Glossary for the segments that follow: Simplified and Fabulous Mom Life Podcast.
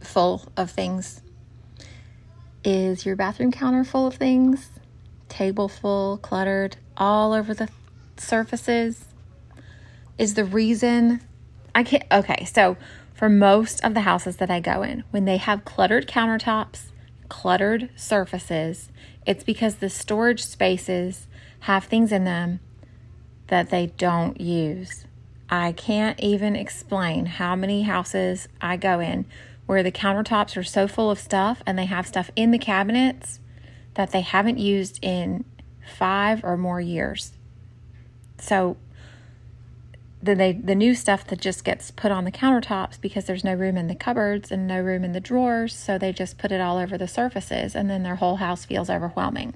full of things? Is your bathroom counter full of things? Table full, cluttered, all over the surfaces? Is the reason I can't? Okay, so for most of the houses that I go in, when they have cluttered countertops, cluttered surfaces, it's because the storage spaces have things in them that they don't use. I can't even explain how many houses I go in where the countertops are so full of stuff and they have stuff in the cabinets that they haven't used in 5 or more years. So the new stuff that just gets put on the countertops because there's no room in the cupboards and no room in the drawers, so they just put it all over the surfaces and then their whole house feels overwhelming.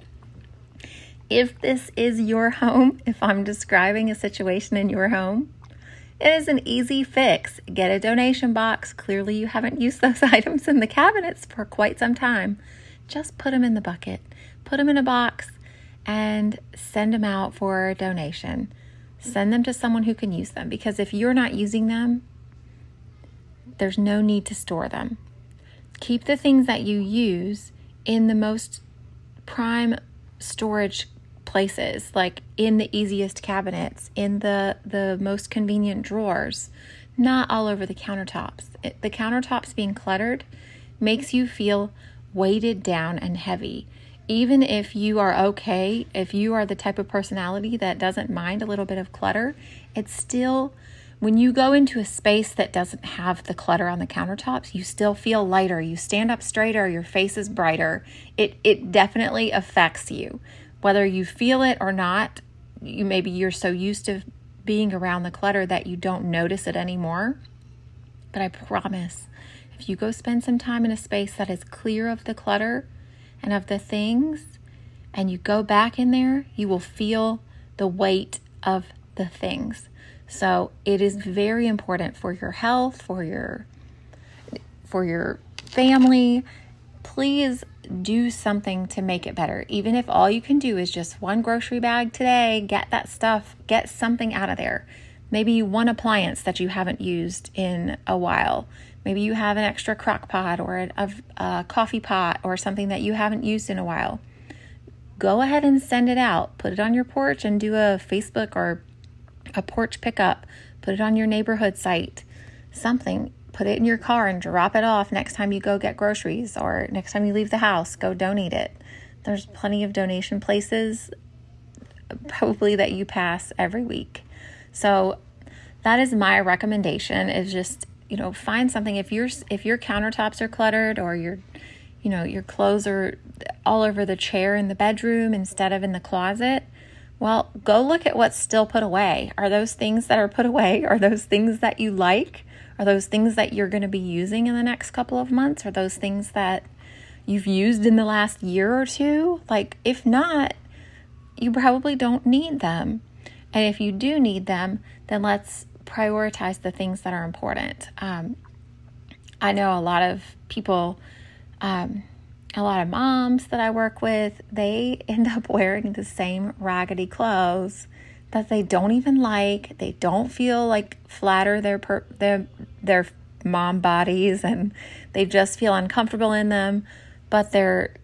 If this is your home, if I'm describing a situation in your home, it is an easy fix. Get a donation box. Clearly, you haven't used those items in the cabinets for quite some time. Just put them in the bucket, put them in a box, and send them out for a donation. Send them to someone who can use them, because if you're not using them, there's no need to store them. Keep the things that you use in the most prime storage places, like in the easiest cabinets, in the most convenient drawers, not all over the countertops. The countertops being cluttered makes you feel weighted down and heavy. Even if you are okay, if you are the type of personality that doesn't mind a little bit of clutter, it's still, when you go into a space that doesn't have the clutter on the countertops, you still feel lighter. You stand up straighter, your face is brighter. It definitely affects you. Whether you feel it or not, you're so used to being around the clutter that you don't notice it anymore. But I promise, if you go spend some time in a space that is clear of the clutter and of the things, and you go back in there, you will feel the weight of the things. So it is very important for your health, for your family. Please do something to make it better. Even if all you can do is just one grocery bag today, get that stuff, get something out of there. Maybe one appliance that you haven't used in a while. Maybe you have an extra crock pot or a coffee pot or something that you haven't used in a while. Go ahead and send it out. Put it on your porch and do a Facebook or a porch pickup. Put it on your neighborhood site. Something. Put it in your car and drop it off next time you go get groceries, or next time you leave the house, go donate it. There's plenty of donation places probably that you pass every week. So that is my recommendation, is just, find something. If your countertops are cluttered, or your clothes are all over the chair in the bedroom instead of in the closet, well, go look at what's still put away. Are those things that are put away? Are those things that you like? Are those things that you're going to be using in the next couple of months? Are those things that you've used in the last year or two? Like, if not, you probably don't need them. And if you do need them, then let's prioritize the things that are important. I know a lot of people, a lot of moms that I work with, they end up wearing the same raggedy clothes that they don't even like. They don't feel like flatter their mom bodies, and they just feel uncomfortable in them, but they're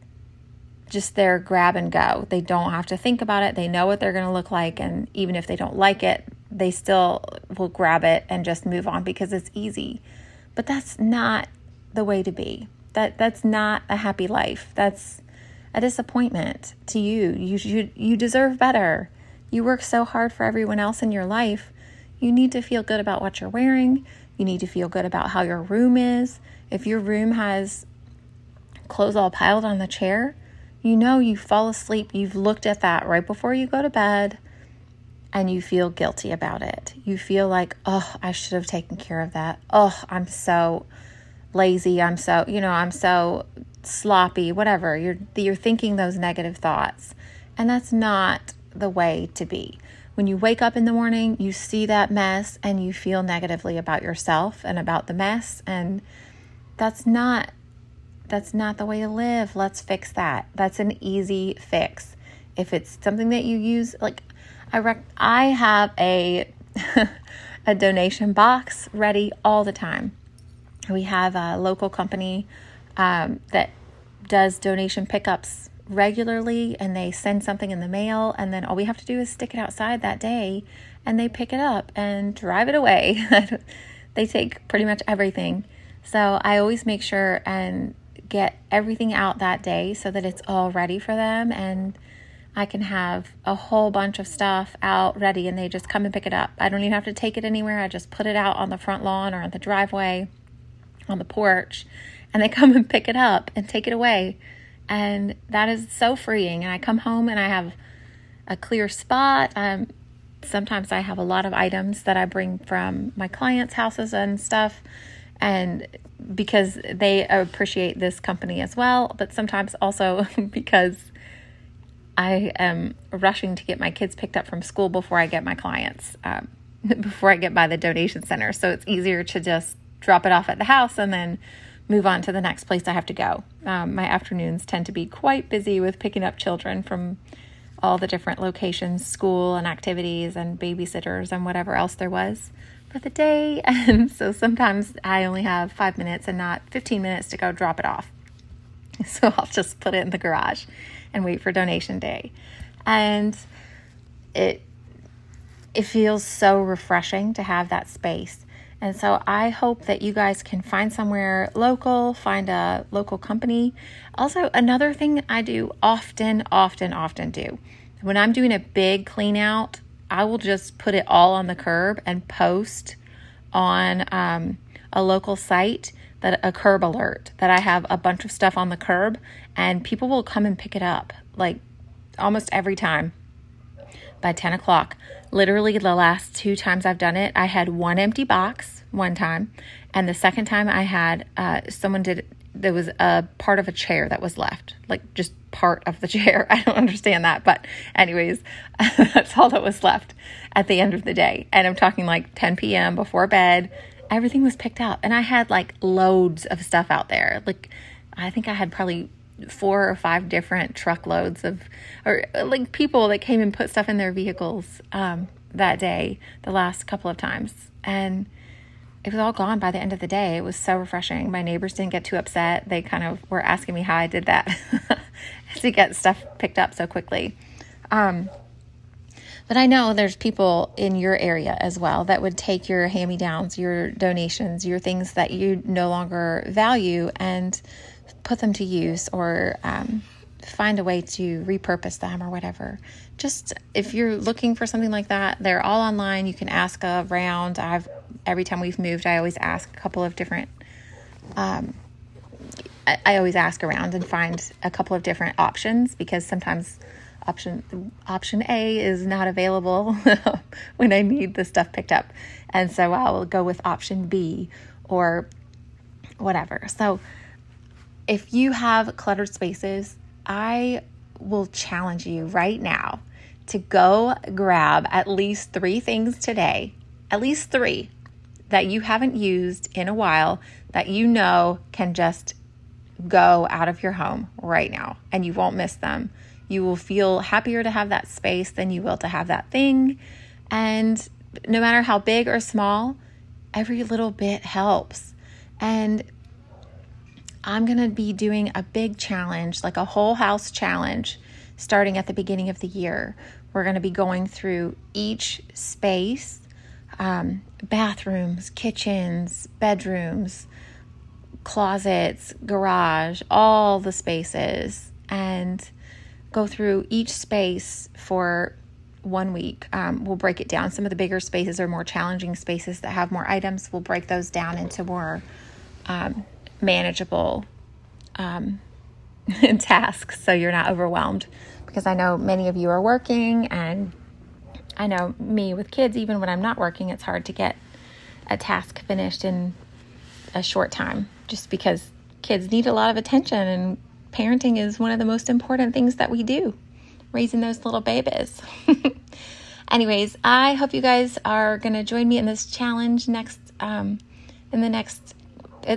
just their grab and go. They don't have to think about it. They know what they're going to look like, and even if they don't like it, they still will grab it and just move on because it's easy. But that's not the way to be. That's not a happy life. That's a disappointment to you. You deserve better. You work so hard for everyone else in your life. You need to feel good about what you're wearing. You need to feel good about how your room is. If your room has clothes all piled on the chair, you fall asleep. You've looked at that right before you go to bed, and you feel guilty about it. You feel like, oh, I should have taken care of that. Oh, I'm so lazy, I'm so, you know, I'm so sloppy, whatever. You're thinking those negative thoughts, and that's not the way to be. When you wake up in the morning, you see that mess and you feel negatively about yourself and about the mess, and that's not the way to live. Let's fix that. That's an easy fix. If it's something that you use, like I have a a donation box ready all the time. We have a local company that does donation pickups regularly, and they send something in the mail, and then all we have to do is stick it outside that day, and they pick it up and drive it away. They take pretty much everything. So I always make sure and get everything out that day so that it's all ready for them, and I can have a whole bunch of stuff out ready, and they just come and pick it up. I don't even have to take it anywhere. I just put it out on the front lawn or on the driveway, on the porch, and they come and pick it up and take it away. And that is so freeing. And I come home and I have a clear spot. Sometimes I have a lot of items that I bring from my clients' houses and stuff, and because they appreciate this company as well, but sometimes also because I am rushing to get my kids picked up from school before I get my clients, before I get by the donation center. So it's easier to just drop it off at the house and then move on to the next place I have to go. My afternoons tend to be quite busy with picking up children from all the different locations, school and activities and babysitters and whatever else there was for the day. And so sometimes I only have 5 minutes and not 15 minutes to go drop it off. So I'll just put it in the garage and wait for donation day. And it feels so refreshing to have that space. And so I hope that you guys can find somewhere local, find a local company. Also, another thing I do often do, when I'm doing a big clean out, I will just put it all on the curb and post on a local site that a curb alert that I have a bunch of stuff on the curb, and people will come and pick it up like almost every time by 10 o'clock. Literally the last two times I've done it, I had one empty box one time, and the second time I had there was a part of a chair that was left, like just part of the chair. I don't understand that, but anyways, that's all that was left at the end of the day. And I'm talking like 10 p.m. before bed. Everything was picked up, and I had like loads of stuff out there. Like I think I had probably 4 or 5 different truckloads of people that came and put stuff in their vehicles that day, the last couple of times. And it was all gone by the end of the day. It was so refreshing. My neighbors didn't get too upset. They kind of were asking me how I did that to get stuff picked up so quickly. But I know there's people in your area as well that would take your hand-me-downs, your donations, your things that you no longer value, and put them to use, or find a way to repurpose them or whatever. Just if you're looking for something like that, they're all online. You can ask around. Every time we've moved, I always ask a couple of different, I always ask around and find a couple of different options, because sometimes option A is not available when I need the stuff picked up. And so I'll go with option B or whatever. So if you have cluttered spaces, I will challenge you right now to go grab at least 3 things today, at least 3 that you haven't used in a while that you know can just go out of your home right now, and you won't miss them. You will feel happier to have that space than you will to have that thing. And no matter how big or small, every little bit helps. And I'm going to be doing a big challenge, like a whole house challenge, starting at the beginning of the year. We're going to be going through each space, bathrooms, kitchens, bedrooms, closets, garage, all the spaces, and go through each space for 1 week. We'll break it down. Some of the bigger spaces or more challenging spaces that have more items, we'll break those down into more manageable tasks, so you're not overwhelmed, because I know many of you are working, and I know me with kids, even when I'm not working, it's hard to get a task finished in a short time. just because kids need a lot of attention, and parenting is one of the most important things that we do, raising those little babies. Anyways, I hope you guys are going to join me in this challenge next, it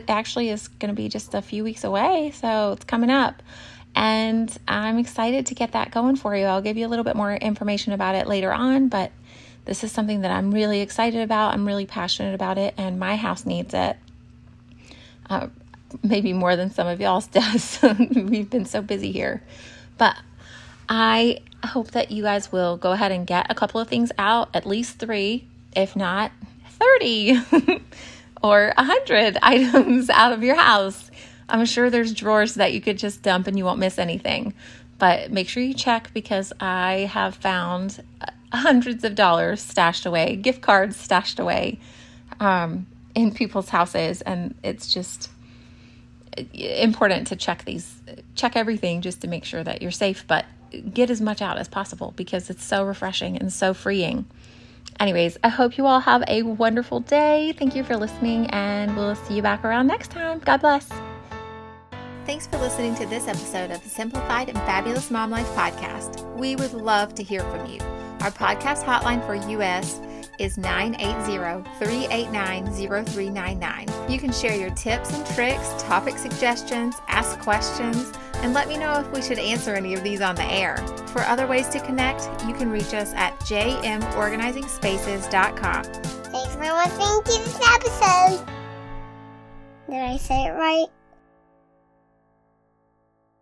actually is going to be just a few weeks away, so it's coming up. And I'm excited to get that going for you. I'll give you a little bit more information about it later on, but this is something that I'm really excited about. I'm really passionate about it, and my house needs it. Maybe more than some of y'all's does. We've been so busy here. But I hope that you guys will go ahead and get a couple of things out, at least 3, if not 30 or 100 items out of your house. I'm sure there's drawers that you could just dump and you won't miss anything. But make sure you check, because I have found hundreds of dollars stashed away, gift cards stashed away in people's houses. And it's just important to check everything just to make sure that you're safe, but get as much out as possible because it's so refreshing and so freeing. Anyways, I hope you all have a wonderful day. Thank you for listening, and we'll see you back around next time. God bless. Thanks for listening to this episode of the Simplified and Fabulous Mom Life Podcast. We would love to hear from you. Our podcast hotline for U.S. is 980-389-0399. You can share your tips and tricks, topic suggestions, ask questions, and let me know if we should answer any of these on the air. For other ways to connect, you can reach us at jmorganizingspaces.com. Thanks for listening to this episode. Did I say it right?